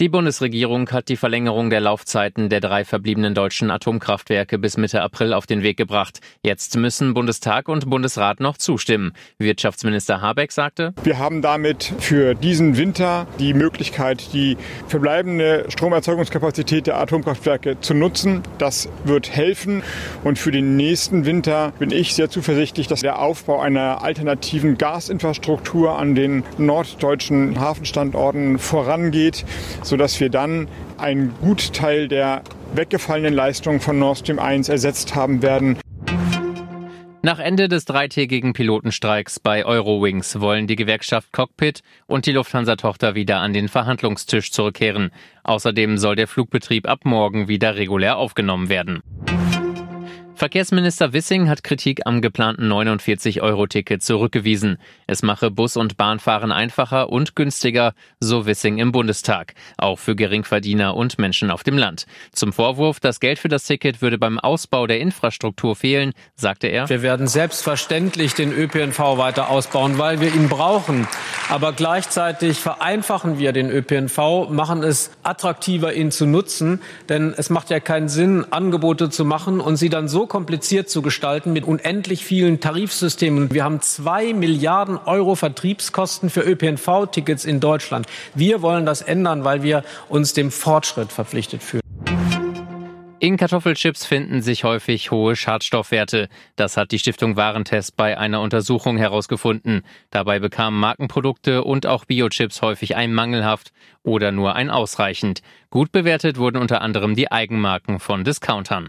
Die Bundesregierung hat die Verlängerung der Laufzeiten der 3 verbliebenen deutschen Atomkraftwerke bis Mitte April auf den Weg gebracht. Jetzt müssen Bundestag und Bundesrat noch zustimmen. Wirtschaftsminister Habeck sagte: Wir haben damit für diesen Winter die Möglichkeit, die verbleibende Stromerzeugungskapazität der Atomkraftwerke zu nutzen. Das wird helfen. Und für den nächsten Winter bin ich sehr zuversichtlich, dass der Aufbau einer alternativen Gasinfrastruktur an den norddeutschen Hafenstandorten vorangeht, sodass wir dann einen guten Teil der weggefallenen Leistung von Nord Stream 1 ersetzt haben werden. Nach Ende des 3-tägigen Pilotenstreiks bei Eurowings wollen die Gewerkschaft Cockpit und die Lufthansa-Tochter wieder an den Verhandlungstisch zurückkehren. Außerdem soll der Flugbetrieb ab morgen wieder regulär aufgenommen werden. Verkehrsminister Wissing hat Kritik am geplanten 49-Euro-Ticket zurückgewiesen. Es mache Bus- und Bahnfahren einfacher und günstiger, so Wissing im Bundestag. Auch für Geringverdiener und Menschen auf dem Land. Zum Vorwurf, das Geld für das Ticket würde beim Ausbau der Infrastruktur fehlen, sagte er: Wir werden selbstverständlich den ÖPNV weiter ausbauen, weil wir ihn brauchen. Aber gleichzeitig vereinfachen wir den ÖPNV, machen es attraktiver, ihn zu nutzen. Denn es macht ja keinen Sinn, Angebote zu machen und sie dann so kompliziert zu gestalten mit unendlich vielen Tarifsystemen. Wir haben 2 Milliarden Euro Vertriebskosten für ÖPNV-Tickets in Deutschland. Wir wollen das ändern, weil wir uns dem Fortschritt verpflichtet fühlen. In Kartoffelchips finden sich häufig hohe Schadstoffwerte. Das hat die Stiftung Warentest bei einer Untersuchung herausgefunden. Dabei bekamen Markenprodukte und auch Biochips häufig ein mangelhaft oder nur ein ausreichend. Gut bewertet wurden unter anderem die Eigenmarken von Discountern.